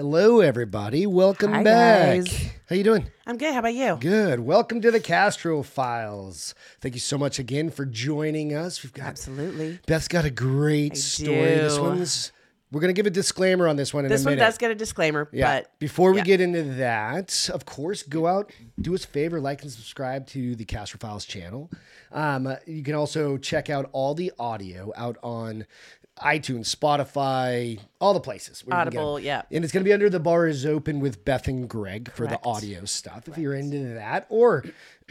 Hello, everybody. Welcome back. Guys. How you doing? I'm good. How about you? Good. Welcome to the Castro Files. Thank you so much again for joining us. We've got Beth's got a great story. This one's. We're going to give a disclaimer on this one in a minute. This one does get a disclaimer, but... Before we get into that, of course, go out, do us a favor, like and subscribe to the Castro Files channel. You can also check out all the audio out on iTunes, Spotify, all the places. Audible, And it's going to be under The Bar Is Open with Beth and Greg for the audio stuff, if you're into that. Or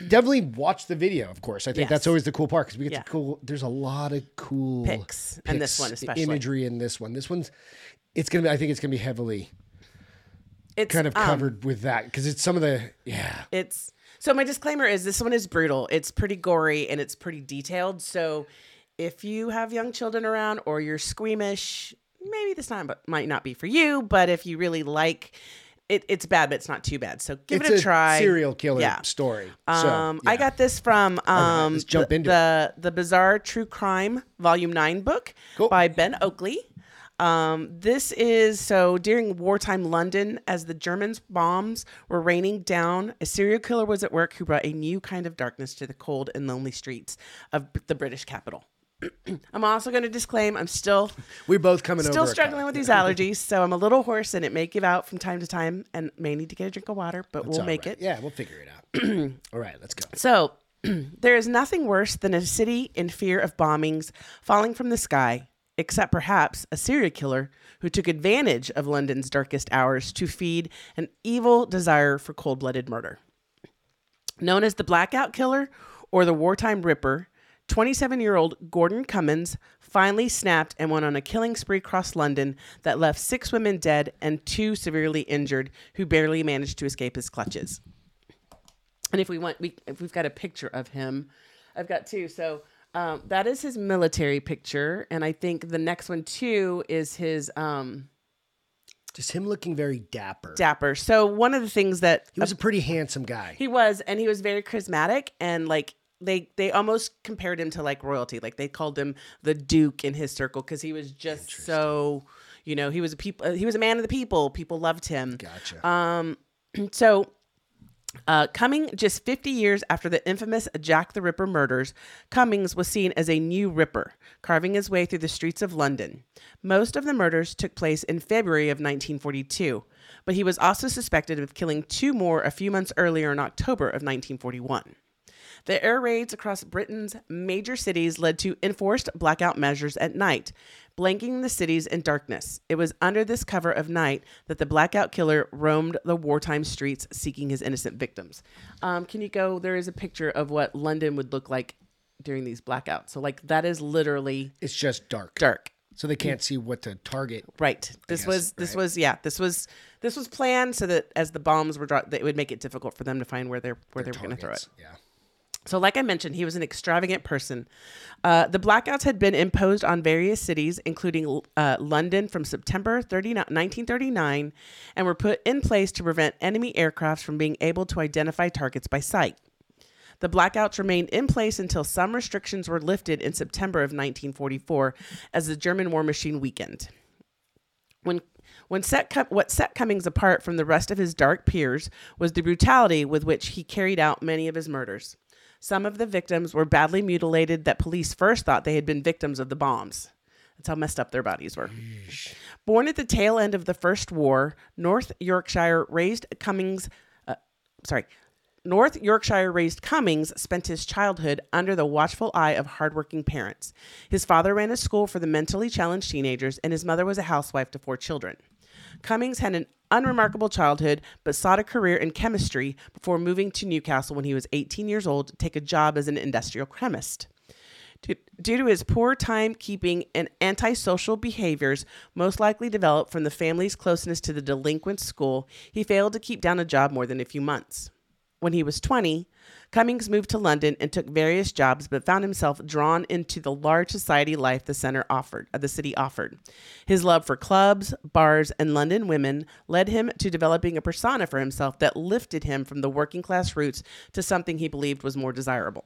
definitely watch the video, of course. I think that's always the cool part, because we get the cool... There's a lot of cool... Pics and this one especially. Imagery in this one. This one's... It's going to be... I think it's going to be heavily kind of covered with that, because it's some of the... Yeah. It's... So my disclaimer is this one is brutal. It's pretty gory, and it's pretty detailed, so... If you have young children around or you're squeamish, maybe this time might not be for you. But if you really like it, it's bad, but it's not too bad. So give it a try. It's a serial killer story. I got this from the Bizarre True Crime Volume 9 book by Ben Oakley. This is during wartime London, as the Germans' bombs were raining down, a serial killer was at work who brought a new kind of darkness to the cold and lonely streets of the British capital. I'm also going to disclaim I'm still struggling with these allergies, so I'm a little hoarse and it may give out from time to time and may need to get a drink of water, but we'll make it. Yeah, we'll figure it out. All right, let's go. So, there is nothing worse than a city in fear of bombings falling from the sky, except perhaps a serial killer who took advantage of London's darkest hours to feed an evil desire for cold-blooded murder. Known as the Blackout Killer or the Wartime Ripper, 27-year-old Gordon Cummins finally snapped and went on a killing spree across London that left 6 women dead and 2 severely injured who barely managed to escape his clutches. And if we want, if we've got a picture of him, I've got 2. So that is his military picture, and I think the next one too is his. Just him looking very dapper. So one of the things that he was a pretty handsome guy. He was, and he was very charismatic, and like. They almost compared him to like royalty. Like they called him the Duke in his circle because he was just so, you know, he was a man of the people. People loved him. Gotcha. Coming just 50 years after the infamous Jack the Ripper murders, Cummings was seen as a new Ripper, carving his way through the streets of London. Most of the murders took place in February of 1942, but he was also suspected of killing 2 more a few months earlier in October of 1941. The air raids across Britain's major cities led to enforced blackout measures at night, blanketing the cities in darkness. It was under this cover of night that the blackout killer roamed the wartime streets seeking his innocent victims. Can you go? There is a picture of what London would look like during these blackouts. So, like, that is literally... It's just dark. So they can't see what to target. Right. This was planned so that as the bombs were dropped, it would make it difficult for them to find where they were going to throw it. Yeah. So like I mentioned, he was an extravagant person. The blackouts had been imposed on various cities, including London from September 1939, and were put in place to prevent enemy aircrafts from being able to identify targets by sight. The blackouts remained in place until some restrictions were lifted in September of 1944 as the German war machine weakened. What set Cummings apart from the rest of his dark peers was the brutality with which he carried out many of his murders. Some of the victims were badly mutilated that police first thought they had been victims of the bombs. That's how messed up their bodies were. Yeesh. Born at the tail end of the First War, North Yorkshire raised Cummings spent his childhood under the watchful eye of hardworking parents. His father ran a school for the mentally challenged teenagers, and his mother was a housewife to 4 children. Cummings had an unremarkable childhood, but sought a career in chemistry before moving to Newcastle when he was 18 years old to take a job as an industrial chemist. Due to his poor timekeeping and antisocial behaviors, most likely developed from the family's closeness to the delinquent school, he failed to keep down a job more than a few months. When he was 20, Cummings moved to London and took various jobs, but found himself drawn into the large society life the city offered. His love for clubs, bars, and London women led him to developing a persona for himself that lifted him from the working class roots to something he believed was more desirable.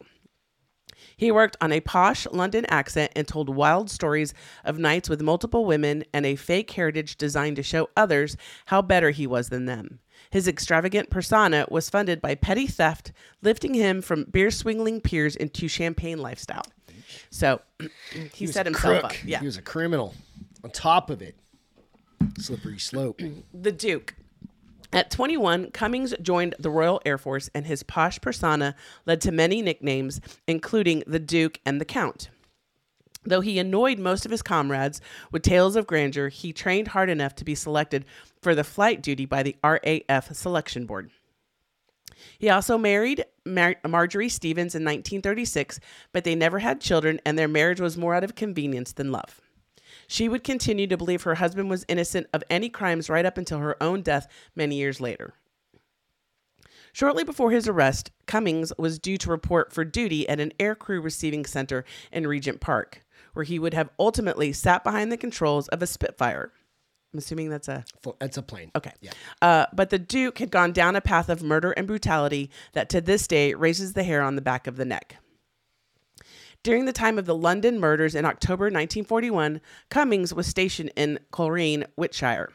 He worked on a posh London accent and told wild stories of nights with multiple women and a fake heritage designed to show others how better he was than them. His extravagant persona was funded by petty theft, lifting him from beer-swingling peers into champagne lifestyle. So he set himself crook. Up. Yeah. He was a criminal. On top of it, slippery slope. The Duke. At 21, Cummings joined the Royal Air Force, and his posh persona led to many nicknames, including the Duke and the Count. Though he annoyed most of his comrades with tales of grandeur, he trained hard enough to be selected for the flight duty by the RAF selection board. He also married Marjorie Stevens in 1936, but they never had children, and their marriage was more out of convenience than love. She would continue to believe her husband was innocent of any crimes right up until her own death many years later. Shortly before his arrest, Cummings was due to report for duty at an aircrew receiving center in Regent Park, where he would have ultimately sat behind the controls of a Spitfire. I'm assuming that's a plane. Okay. Yeah. But the Duke had gone down a path of murder and brutality that to this day raises the hair on the back of the neck. During the time of the London murders in October 1941, Cummings was stationed in Coleraine, Wiltshire.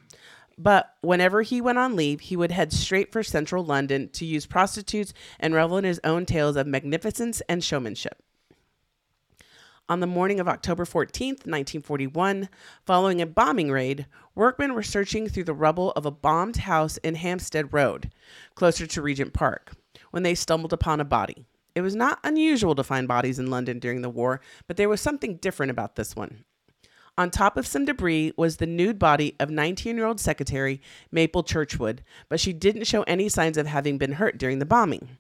But whenever he went on leave, he would head straight for central London to use prostitutes and revel in his own tales of magnificence and showmanship. On the morning of October 14th, 1941, following a bombing raid, workmen were searching through the rubble of a bombed house in Hampstead Road, closer to Regent Park, when they stumbled upon a body. It was not unusual to find bodies in London during the war, but there was something different about this one. On top of some debris was the nude body of 19-year-old secretary Maple Churchwood, but she didn't show any signs of having been hurt during the bombing.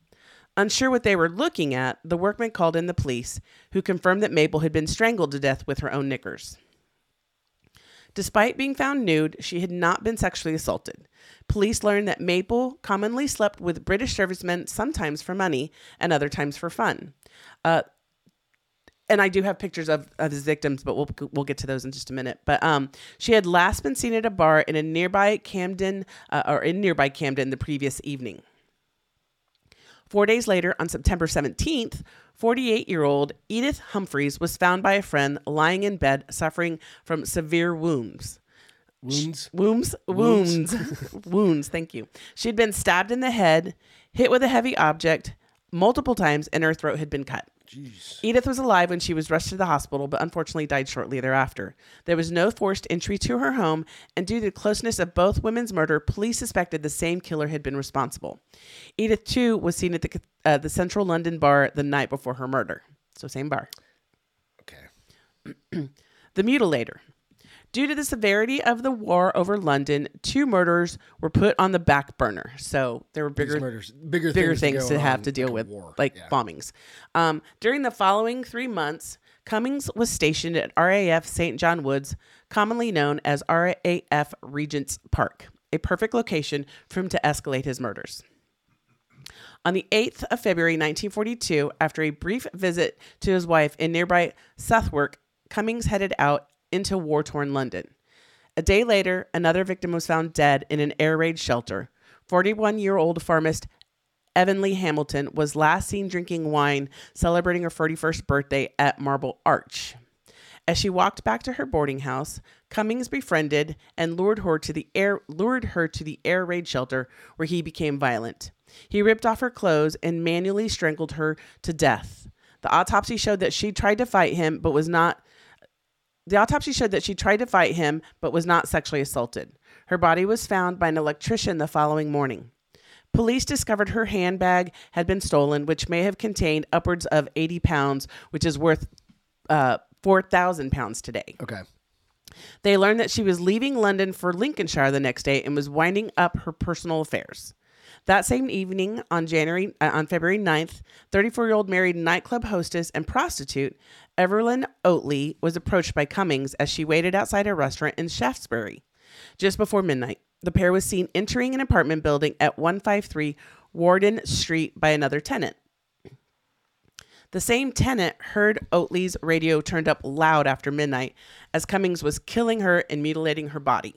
Unsure what they were looking at, the workmen called in the police, who confirmed that Maple had been strangled to death with her own knickers. Despite being found nude, she had not been sexually assaulted. Police learned that Maple commonly slept with British servicemen, sometimes for money and other times for fun. And I do have pictures of his victims, but we'll get to those in just a minute. But she had last been seen at a bar in nearby Camden the previous evening. 4 days later, on September 17th, 48-year-old Edith Humphreys was found by a friend lying in bed, suffering from severe wounds. Wounds. Thank you. She'd been stabbed in the head, hit with a heavy object multiple times, and her throat had been cut. Jeez. Edith was alive when she was rushed to the hospital, but unfortunately died shortly thereafter. There was no forced entry to her home, and due to the closeness of both women's murder, police suspected the same killer had been responsible. Edith, too, was seen at the Central London bar the night before her murder. So same bar. Okay. The mutilator. Due to the severity of the war over London, two murders were put on the back burner. So there were bigger things to deal with, like bombings. During the following 3 months, Cummings was stationed at RAF St. John Woods, commonly known as RAF Regent's Park, a perfect location for him to escalate his murders. On the 8th of February, 1942, after a brief visit to his wife in nearby Southwark, Cummings headed out into war-torn London. A day later, another victim was found dead in an air raid shelter. 41-year-old pharmacist Evan Lee Hamilton was last seen drinking wine, celebrating her 41st birthday at Marble Arch. As she walked back to her boarding house, Cummings befriended and lured her to the air raid shelter, where he became violent. He ripped off her clothes and manually strangled her to death. The autopsy showed that she tried to fight him, but was not sexually assaulted. Her body was found by an electrician the following morning. Police discovered her handbag had been stolen, which may have contained upwards of 80 pounds, which is worth 4,000 pounds today. Okay. They learned that she was leaving London for Lincolnshire the next day and was winding up her personal affairs. That same evening, on February 9th, 34-year-old married nightclub hostess and prostitute Evelyn Oatley was approached by Cummings as she waited outside a restaurant in Shaftesbury. Just before midnight, the pair was seen entering an apartment building at 153 Warden Street by another tenant. The same tenant heard Oatley's radio turned up loud after midnight as Cummings was killing her and mutilating her body.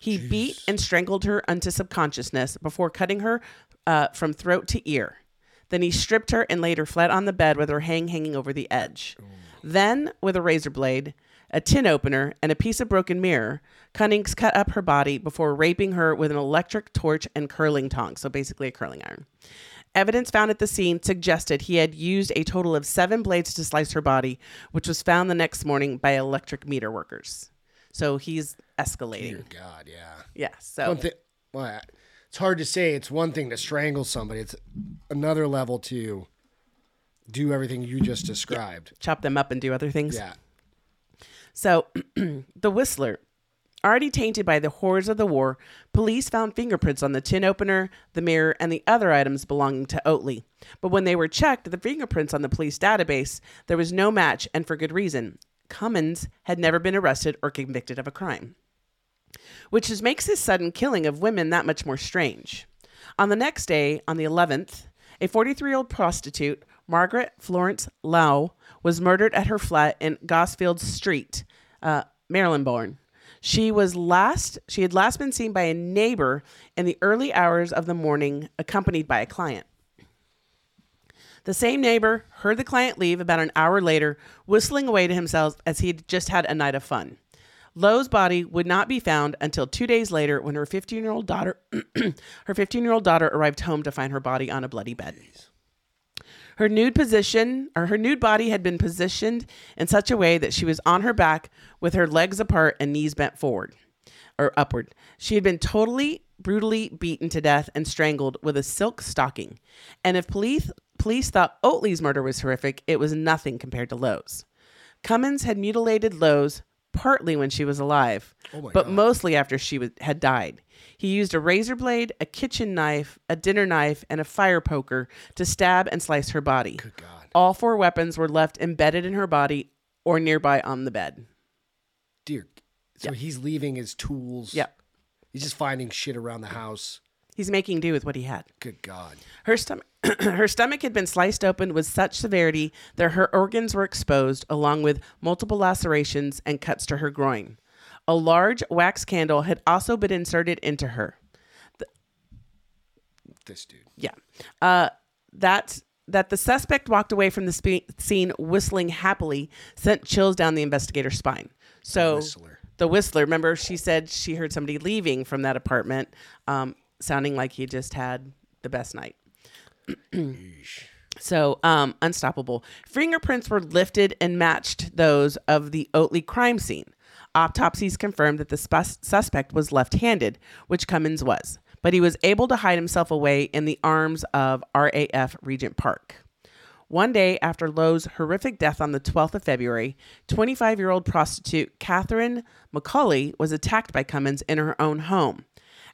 He beat and strangled her unto subconsciousness before cutting her from throat to ear. Then he stripped her and laid her flat on the bed with her hanging over the edge. Then, with a razor blade, a tin opener, and a piece of broken mirror, Cummings cut up her body before raping her with an electric torch and curling tongs, so basically a curling iron. Evidence found at the scene suggested he had used a total of 7 blades to slice her body, which was found the next morning by electric meter workers. So he's escalating. Dear God, yeah. Yeah, so... Well, it's hard to say. It's one thing to strangle somebody. It's another level to do everything you just described. Yeah. Chop them up and do other things. Yeah. So, the Whistler, already tainted by the horrors of the war, police found fingerprints on the tin opener, the mirror, and the other items belonging to Oatley. But when they were checked, the fingerprints on the police database, there was no match, and for good reason. Cummins had never been arrested or convicted of a crime, which makes his sudden killing of women that much more strange. On the next day, on the 11th, a 43-year-old prostitute, Margaret Florence Lowe, was murdered at her flat in Gosfield Street, Maryland-born. She had last been seen by a neighbor in the early hours of the morning, accompanied by a client. The same neighbor heard the client leave about an hour later, whistling away to himself as he'd just had a night of fun. Lowe's body would not be found until 2 days later when her 15-year-old daughter arrived home to find her body on a bloody bed. Her nude body had been positioned in such a way that she was on her back with her legs apart and knees bent forward or upward. She had been totally, brutally beaten to death and strangled with a silk stocking. And if police thought Oatley's murder was horrific, it was nothing compared to Lowe's. Cummins had mutilated Lowe's partly when she was alive, but mostly after she had died. He used a razor blade, a kitchen knife, a dinner knife, and a fire poker to stab and slice her body. Good God. All 4 weapons were left embedded in her body or nearby on the bed. Dear. So he's leaving his tools. Yep. He's just finding shit around the house. He's making do with what he had. Good God. Her stomach had been sliced open with such severity that her organs were exposed, along with multiple lacerations and cuts to her groin. A large wax candle had also been inserted into her. This dude. Yeah. That the suspect walked away from the scene whistling happily sent chills down the investigator's spine. So the whistler, remember, she said she heard somebody leaving from that apartment, sounding like he just had the best night. So, unstoppable. Fingerprints were lifted and matched those of the Oatley crime scene. Autopsies confirmed that the suspect was left-handed, which Cummins was, but he was able to hide himself away in the arms of RAF Regent's Park. One day after Lowe's horrific death on the 12th of February, 25-year-old prostitute Catherine McCauley was attacked by Cummins in her own home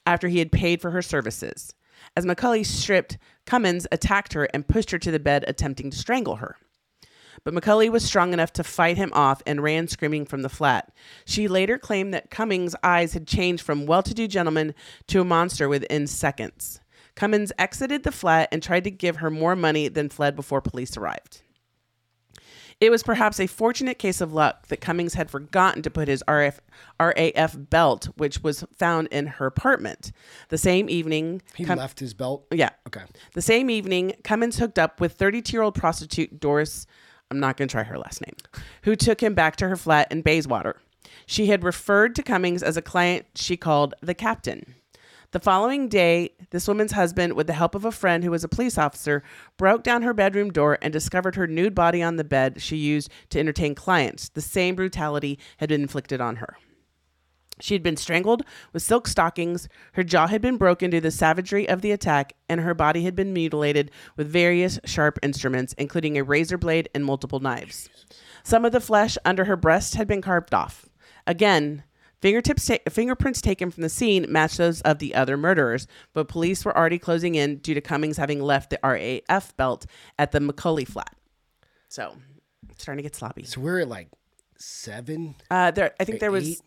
after he had paid for her services. As McCauley stripped, Cummins attacked her and pushed her to the bed, attempting to strangle her. But McCauley was strong enough to fight him off and ran screaming from the flat. She later claimed that Cummings' eyes had changed from well-to-do gentleman to a monster within seconds. Cummins exited the flat and tried to give her more money, then fled before police arrived. It was perhaps a fortunate case of luck that Cummings had forgotten to put his RAF belt, which was found in her apartment. The same evening... He left his belt? Yeah. Okay. The same evening, Cummins hooked up with 32-year-old prostitute Doris... I'm not going to try her last name, who took him back to her flat in Bayswater. She had referred to Cummings as a client she called the captain. The following day, this woman's husband, with the help of a friend who was a police officer, broke down her bedroom door and discovered her nude body on the bed she used to entertain clients. The same brutality had been inflicted on her. She had been strangled with silk stockings, her jaw had been broken due to the savagery of the attack, and her body had been mutilated with various sharp instruments, including a razor blade and multiple knives. Some of the flesh under her breast had been carved off. Again, fingerprints taken from the scene matched those of the other murderers, but police were already closing in due to Cummings having left the RAF belt at the McCauley flat. So, it's starting to get sloppy. So we're at like... 7? I think it was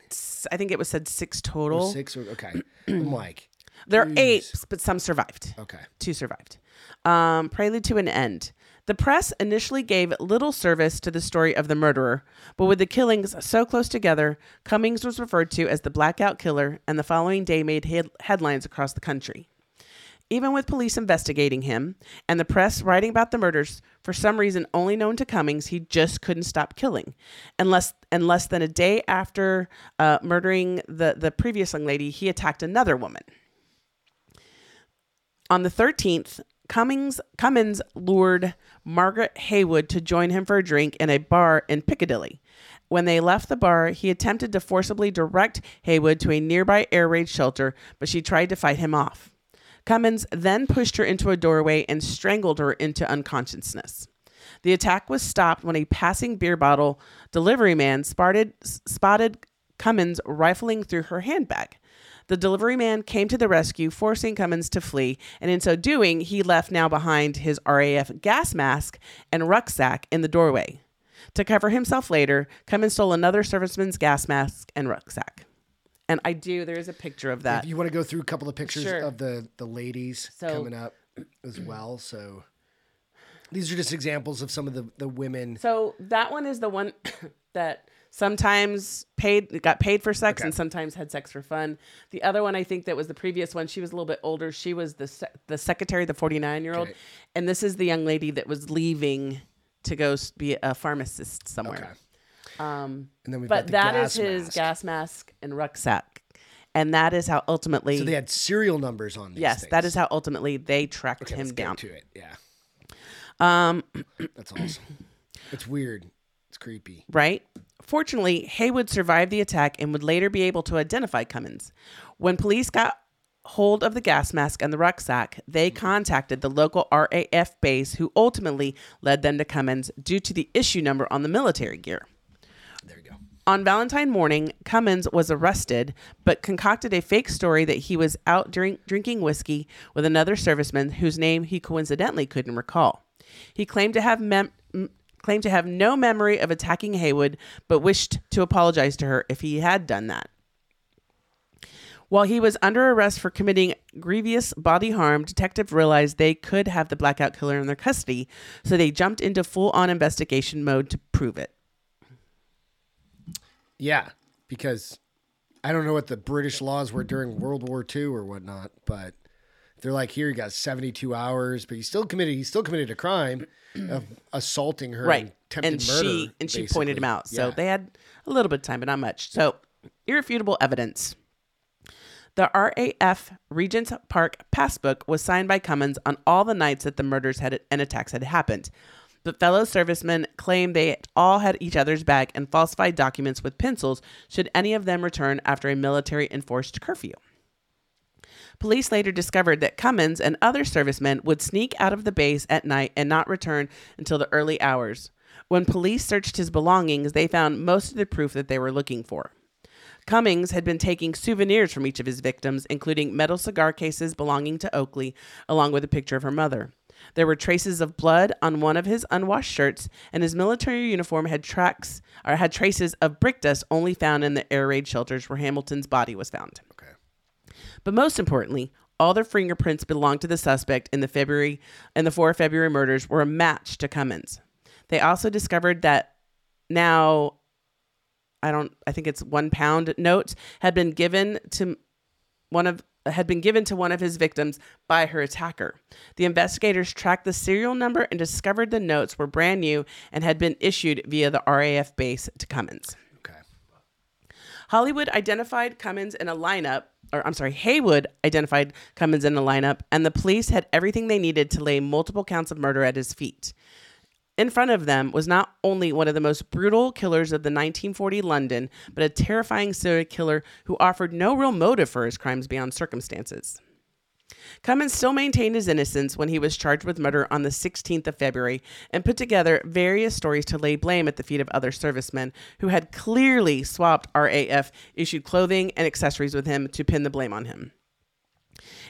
said 6 total. 6, okay. I'm like... There are 8, but some survived. Okay. 2 survived. Prelude to an end. The press initially gave little service to the story of the murderer, but with the killings so close together, Cummings was referred to as the Blackout Killer, and the following day made headlines across the country. Even with police investigating him and the press writing about the murders, for some reason only known to Cummings, he just couldn't stop killing. And less than a day after murdering the previous young lady, he attacked another woman. On the 13th, Cummins lured Margaret Haywood to join him for a drink in a bar in Piccadilly. When they left the bar, he attempted to forcibly direct Haywood to a nearby air raid shelter, but she tried to fight him off. Cummins then pushed her into a doorway and strangled her into unconsciousness. The attack was stopped when a passing beer bottle delivery man spotted Cummins rifling through her handbag. The delivery man came to the rescue, forcing Cummins to flee, and in so doing, he left now behind his RAF gas mask and rucksack in the doorway. To cover himself later, Cummins stole another serviceman's gas mask and rucksack. And there is a picture of that. If you want to go through a couple of pictures of the ladies coming up as well. So these are just examples of some of the women. So that one is the one that sometimes got paid for sex and sometimes had sex for fun. The other one, I think that was the previous one, she was a little bit older. She was the secretary, the 49-year-old. Okay. And this is the young lady that was leaving to go be a pharmacist somewhere. Okay. And then his gas mask and rucksack. And that is how ultimately... So they had serial numbers on these things. That is how ultimately they tracked him down. Get to it. Yeah. That's awesome. It's weird. It's creepy. Right? Fortunately, Haywood survived the attack and would later be able to identify Cummins. When police got hold of the gas mask and the rucksack, they contacted the local RAF base, who ultimately led them to Cummins due to the issue number on the military gear. There you go. On Valentine morning, Cummins was arrested, but concocted a fake story that he was out drinking whiskey with another serviceman whose name he coincidentally couldn't recall. He claimed to have no memory of attacking Haywood, but wished to apologize to her if he had done that. While he was under arrest for committing grievous bodily harm, detectives realized they could have the blackout killer in their custody, so they jumped into full-on investigation mode to prove it. Yeah, because I don't know what the British laws were during World War II or whatnot, but they're like, here, you got 72 hours, but he still committed a crime of assaulting her and attempted murder. She pointed him out. So they had a little bit of time, but not much. So irrefutable evidence. The RAF Regent's Park passbook was signed by Cummins on all the nights that the murders and attacks had happened. But fellow servicemen claimed they all had each other's back and falsified documents with pencils should any of them return after a military-enforced curfew. Police later discovered that Cummins and other servicemen would sneak out of the base at night and not return until the early hours. When police searched his belongings, they found most of the proof that they were looking for. Cummings had been taking souvenirs from each of his victims, including metal cigar cases belonging to Oakley, along with a picture of her mother. There were traces of blood on one of his unwashed shirts, and his military uniform had traces of brick dust only found in the air raid shelters where Hamilton's body was found. Okay. But most importantly, all the fingerprints belonged to the suspect in the 4 February murders were a match to Cummins. They also discovered that I think it's £1 notes had been given to one of his victims by her attacker. The investigators tracked the serial number and discovered the notes were brand new and had been issued via the RAF base to Cummins. Okay. Hollywood identified Cummins in a lineup, Haywood identified Cummins in a lineup, and the police had everything they needed to lay multiple counts of murder at his feet. In front of them was not only one of the most brutal killers of the 1940 London, but a terrifying serial killer who offered no real motive for his crimes beyond circumstances. Cummins still maintained his innocence when he was charged with murder on the 16th of February and put together various stories to lay blame at the feet of other servicemen who had clearly swapped RAF-issued clothing and accessories with him to pin the blame on him.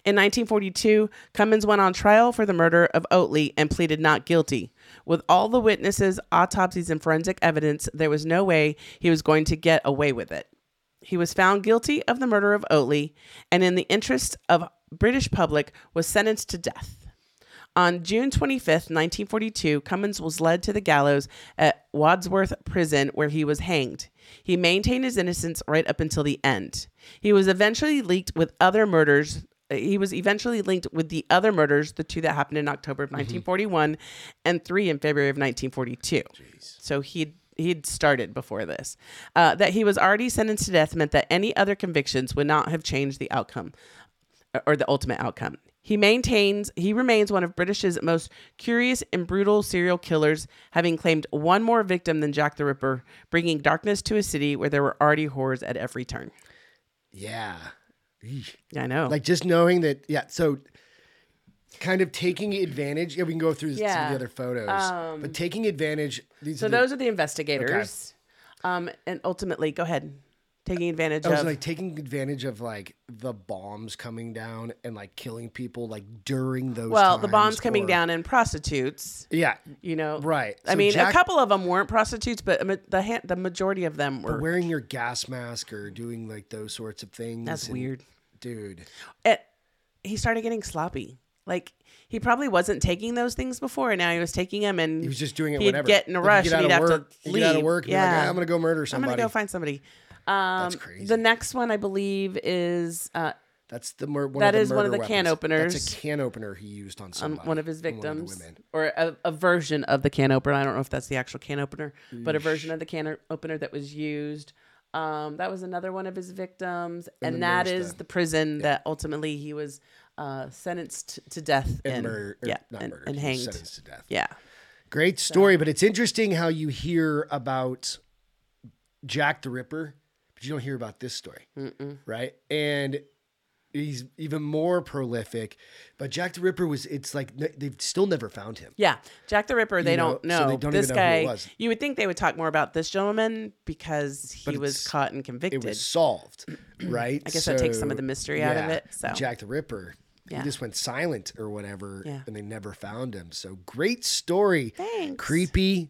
In 1942, Cummins went on trial for the murder of Oatley and pleaded not guilty. With all the witnesses, autopsies, and forensic evidence, there was no way he was going to get away with it. He was found guilty of the murder of Oatley and, in the interest of British public, was sentenced to death. On June 25th, 1942, Cummins was led to the gallows at Wadsworth Prison, where he was hanged. He maintained his innocence right up until the end. He was eventually linked with other murders He was eventually linked with the other murders, the two that happened in October of 1941 and three in February of 1942. Jeez. So he'd started before this. That he was already sentenced to death meant that any other convictions would not have changed the outcome or the ultimate outcome. He remains one of British's most curious and brutal serial killers, having claimed one more victim than Jack the Ripper, bringing darkness to a city where there were already horrors at every turn. Yeah. Eesh. I know. Like just knowing that, yeah, so kind of taking advantage. Yeah, we can go through some of the other photos. But taking advantage. Those are the investigators. Okay. And ultimately, go ahead. Taking advantage of like the bombs coming down and like killing people like during those. Well, times, the bombs coming down and prostitutes. Yeah, you know, right. So I mean, a couple of them weren't prostitutes, but the majority of them were wearing your gas mask or doing like those sorts of things. That's weird, dude. He started getting sloppy. Like he probably wasn't taking those things before, and now he was taking them, and he was just doing it. He'd whenever. Get in a rush. He'd have work, to leave. Get out of work. And yeah, I'm gonna go murder somebody. I'm gonna go find somebody. That's crazy. The next one I believe is one of the can openers. That's a can opener he used on somebody, one of his victims, of women. Or a version of the can opener. I don't know if that's the actual can opener, but a version of the can opener that was used. That was another one of his victims, and that is the prison that ultimately he was sentenced to death and hanged. Sentenced to death. Yeah, great story, but it's interesting how you hear about Jack the Ripper, but you don't hear about this story, right? And he's even more prolific. But Jack the Ripper was—it's like they've still never found him. Yeah, Jack the Ripper. They don't know. So they don't even know who it was. You would think they would talk more about this gentleman because he was caught and convicted. It was solved, right? I guess that takes some of the mystery out of it. So Jack the Ripper. Yeah. He just went silent or whatever, and they never found him. So great story. Thanks. Creepy,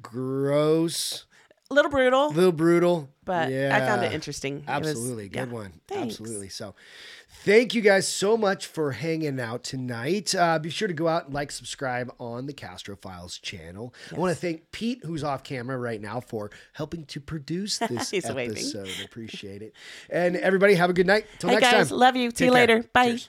gross. A little brutal, but I found it interesting. Absolutely. Good one. Thanks. Absolutely. So thank you guys so much for hanging out tonight. Be sure to go out and subscribe on the Castro Files channel. Yes. I want to thank Pete, who's off camera right now, for helping to produce this episode. Appreciate it. And everybody have a good night. Till next time. Love you. See you later. Bye. Cheers.